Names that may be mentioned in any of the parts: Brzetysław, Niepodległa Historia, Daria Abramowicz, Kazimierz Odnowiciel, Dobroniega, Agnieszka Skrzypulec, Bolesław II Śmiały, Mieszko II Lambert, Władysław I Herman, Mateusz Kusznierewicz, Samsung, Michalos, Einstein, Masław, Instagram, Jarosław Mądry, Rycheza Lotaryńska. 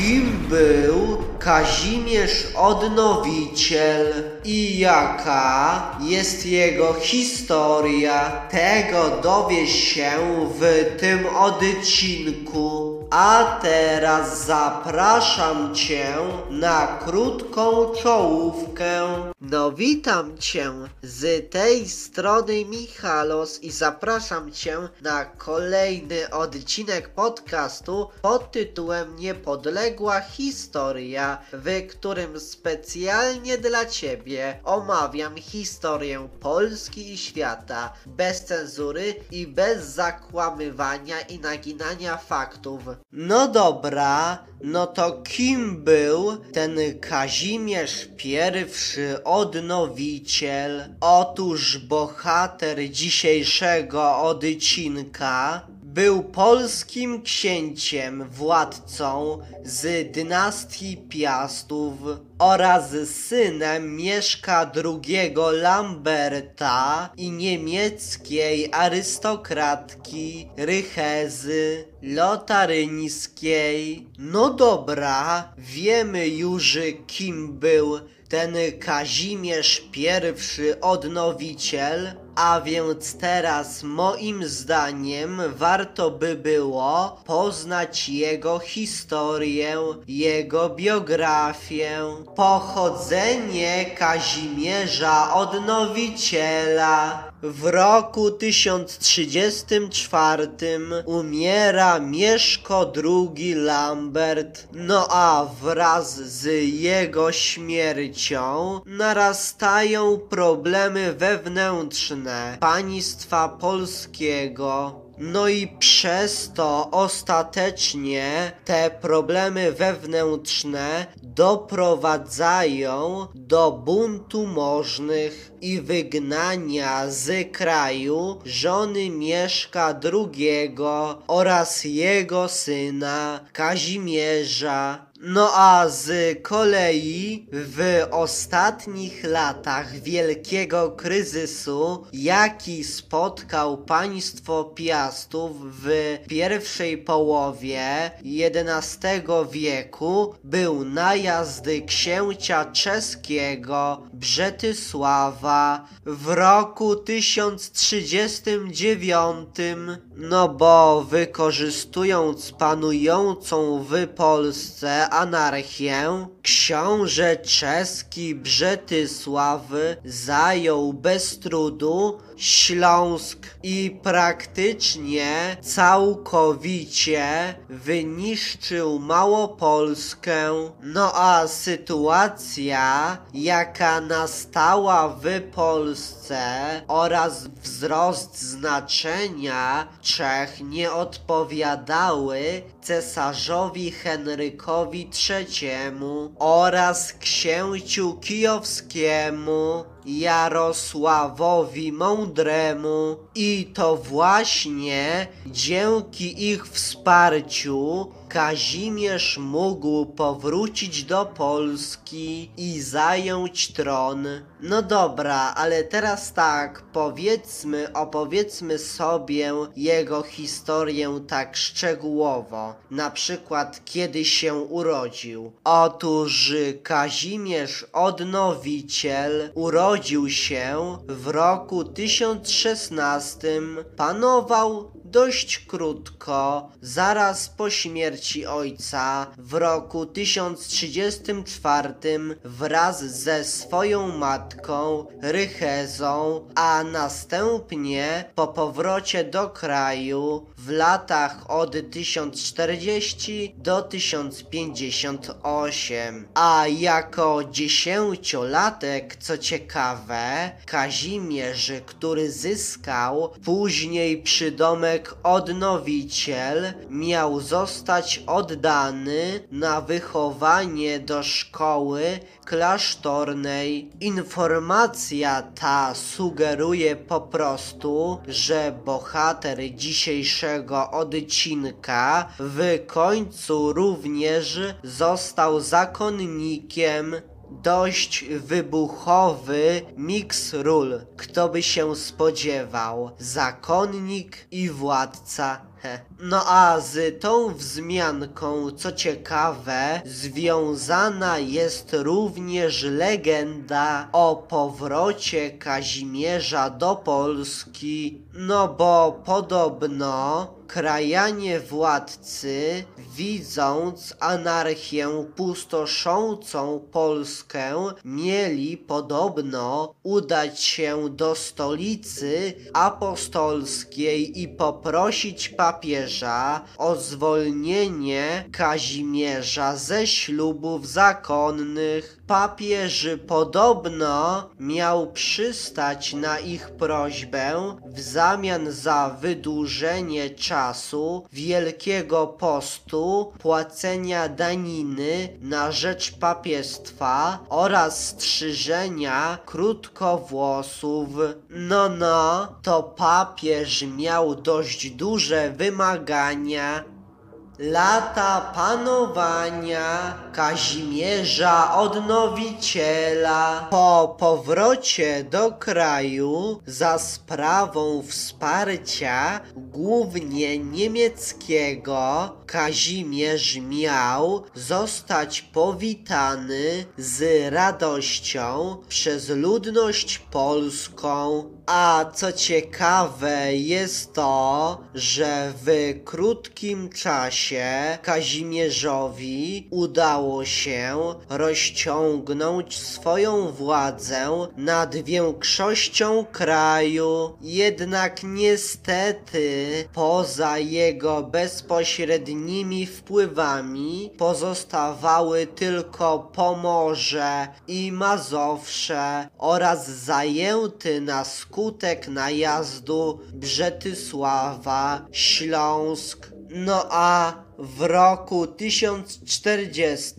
kim był Kazimierz Odnowiciel i jaka jest jego historia, tego dowiesz się w tym odcinku. A teraz zapraszam Cię na krótką czołówkę. No witam Cię, z tej strony Michalos i zapraszam Cię na kolejny odcinek podcastu pod tytułem Niepodległa Historia, w którym specjalnie dla Ciebie omawiam historię Polski i świata, bez cenzury i bez zakłamywania i naginania faktów. No dobra, no to kim był ten Kazimierz I Odnowiciel? Otóż bohater dzisiejszego odcinka był polskim księciem, władcą z dynastii Piastów oraz synem Mieszka II Lamberta i niemieckiej arystokratki Rychezy Lotaryńskiej. No dobra, wiemy już, kim był ten Kazimierz I Odnowiciel, a więc teraz moim zdaniem warto by było poznać jego historię, jego biografię. Pochodzenie Kazimierza Odnowiciela. W roku 1034 umiera Mieszko II Lambert, no a wraz z jego śmiercią narastają problemy wewnętrzne państwa polskiego. No i przez to ostatecznie te problemy wewnętrzne doprowadzają do buntu możnych i wygnania z kraju żony Mieszka II oraz jego syna Kazimierza. No a z kolei w ostatnich latach wielkiego kryzysu, jaki spotkał państwo Piastów w pierwszej połowie XI wieku, był najazd księcia czeskiego Brzetysława w roku 1039, no bo wykorzystując panującą w Polsce anarchię, książę czeski Brzetysław zajął bez trudu Śląsk i praktycznie całkowicie wyniszczył Małopolskę. No a sytuacja, jaka nastała w Polsce, oraz wzrost znaczenia Czech nie odpowiadały cesarzowi Henrykowi III oraz księciu kijowskiemu Jarosławowi Mądremu, i to właśnie dzięki ich wsparciu Kazimierz mógł powrócić do Polski i zająć tron. No dobra, ale teraz tak, opowiedzmy sobie jego historię tak szczegółowo, na przykład kiedy się urodził. Otóż Kazimierz Odnowiciel urodził się w roku 1016, panował dość krótko, zaraz po śmierci ojca w roku 1034 wraz ze swoją matką Rychezą, a następnie po powrocie do kraju w latach od 1040 do 1058. A jako dziesięciolatek, co ciekawe, Kazimierz, który zyskał później przydomek Odnowiciel, miał zostać oddany na wychowanie do szkoły klasztornej. Informacja ta sugeruje po prostu, że bohater dzisiejszego odcinka w końcu również został zakonnikiem. dość wybuchowy miks ról, kto by się spodziewał, zakonnik i władca. No a z tą wzmianką, co ciekawe, związana jest również legenda o powrocie Kazimierza do Polski, no bo podobno krajanie władcy, widząc anarchię pustoszącą Polskę, mieli podobno udać się do stolicy apostolskiej i poprosić papieża o zwolnienie Kazimierza ze ślubów zakonnych. Papież podobno miał przystać na ich prośbę w zamian za wydłużenie czasu Wielkiego Postu, płacenia daniny na rzecz papiestwa oraz strzyżenia krótkowłosów. No, to papież miał dość duże wymagania. Lata panowania Kazimierza Odnowiciela. Po powrocie do kraju za sprawą wsparcia głównie niemieckiego Kazimierz miał zostać powitany z radością przez ludność polską. A co ciekawe jest to, że w krótkim czasie Kazimierzowi udało się rozciągnąć swoją władzę nad większością kraju. Jednak niestety poza jego bezpośrednimi wpływami pozostawały tylko Pomorze i Mazowsze oraz zajęty na skutek najazdu Brzetysława Śląsk. No a w roku 1040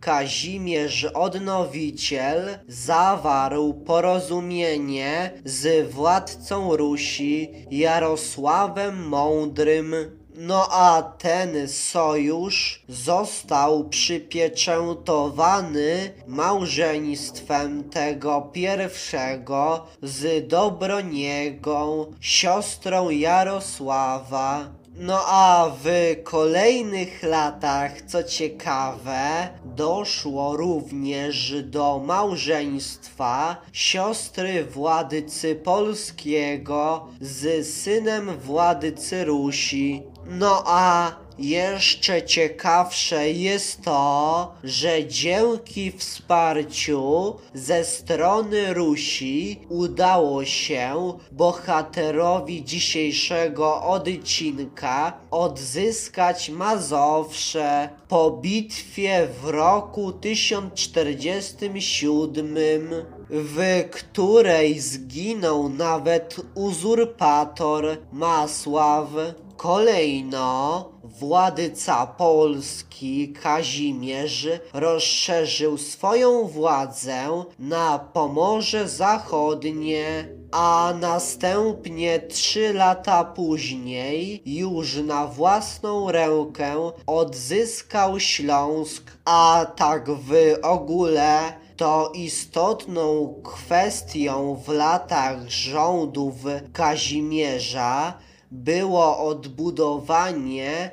Kazimierz Odnowiciel zawarł porozumienie z władcą Rusi Jarosławem Mądrym. No a ten sojusz został przypieczętowany małżeństwem tego pierwszego z Dobroniegą, siostrą Jarosława. No a w kolejnych latach, co ciekawe, doszło również do małżeństwa siostry władcy polskiego z synem władcy Rusi. No a jeszcze ciekawsze jest to, że dzięki wsparciu ze strony Rusi udało się bohaterowi dzisiejszego odcinka odzyskać Mazowsze. Po bitwie w roku 1047, w której zginął nawet uzurpator Masław, kolejno władca Polski Kazimierz rozszerzył swoją władzę na Pomorze Zachodnie, a następnie 3 lata później już na własną rękę odzyskał Śląsk. A tak w ogóle to istotną kwestią w latach rządów Kazimierza było odbudowanie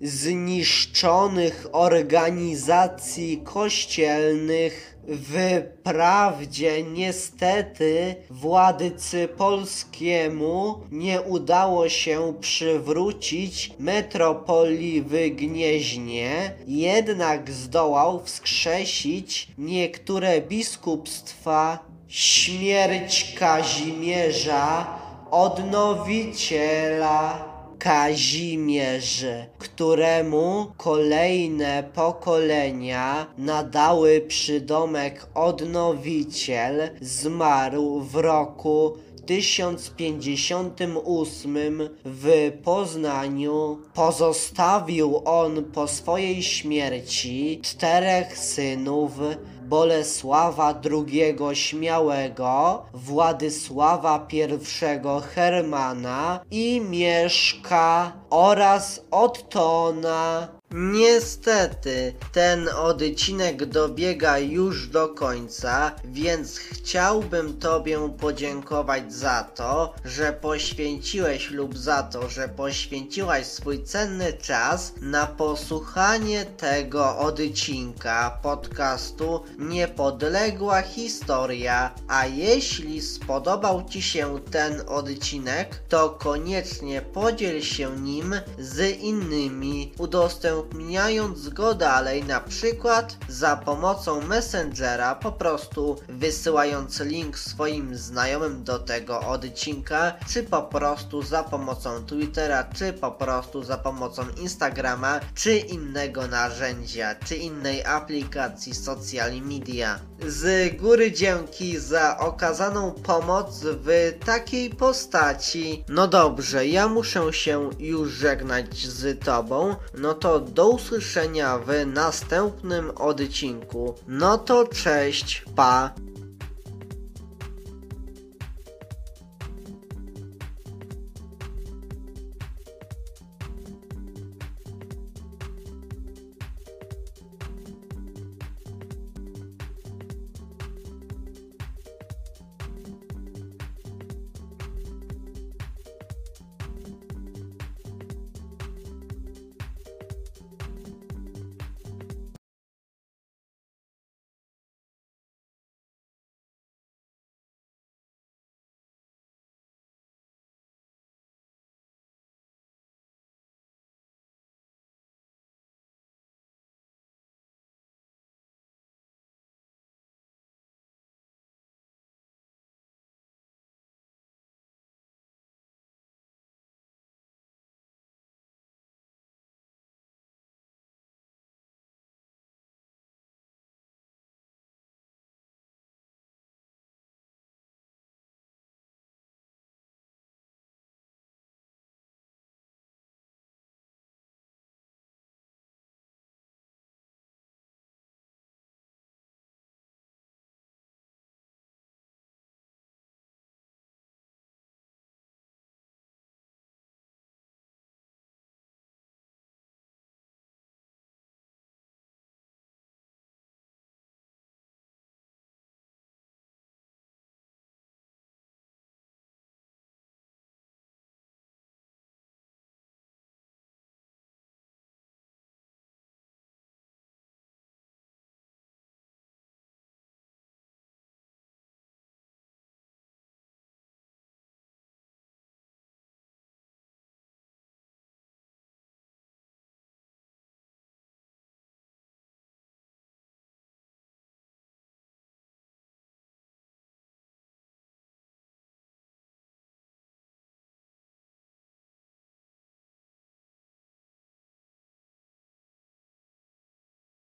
zniszczonych organizacji kościelnych. Wprawdzie niestety władcy polskiemu nie udało się przywrócić metropolii w Gnieźnie, jednak zdołał wskrzesić niektóre biskupstwa. Śmierć Kazimierza Odnowiciela. Kazimierz, któremu kolejne pokolenia nadały przydomek Odnowiciel, zmarł w roku 1058 w Poznaniu. Pozostawił on po swojej śmierci 4 synów: Bolesława II Śmiałego, Władysława I Hermana i Mieszka oraz Ottona. Niestety, ten odcinek dobiega już do końca, więc chciałbym Tobie podziękować za to, że poświęciłeś lub za to, że poświęciłaś swój cenny czas na posłuchanie tego odcinka podcastu Niepodległa Historia. A jeśli spodobał Ci się ten odcinek, to koniecznie podziel się nim z innymi, udostępniając go dalej, na przykład za pomocą Messengera, po prostu wysyłając link swoim znajomym do tego odcinka, czy po prostu za pomocą Twittera, czy po prostu za pomocą Instagrama, czy innego narzędzia, czy innej aplikacji social media. Z góry dzięki za okazaną pomoc w takiej postaci. No dobrze, ja muszę się już żegnać z Tobą, no to do usłyszenia w następnym odcinku. No to cześć, pa!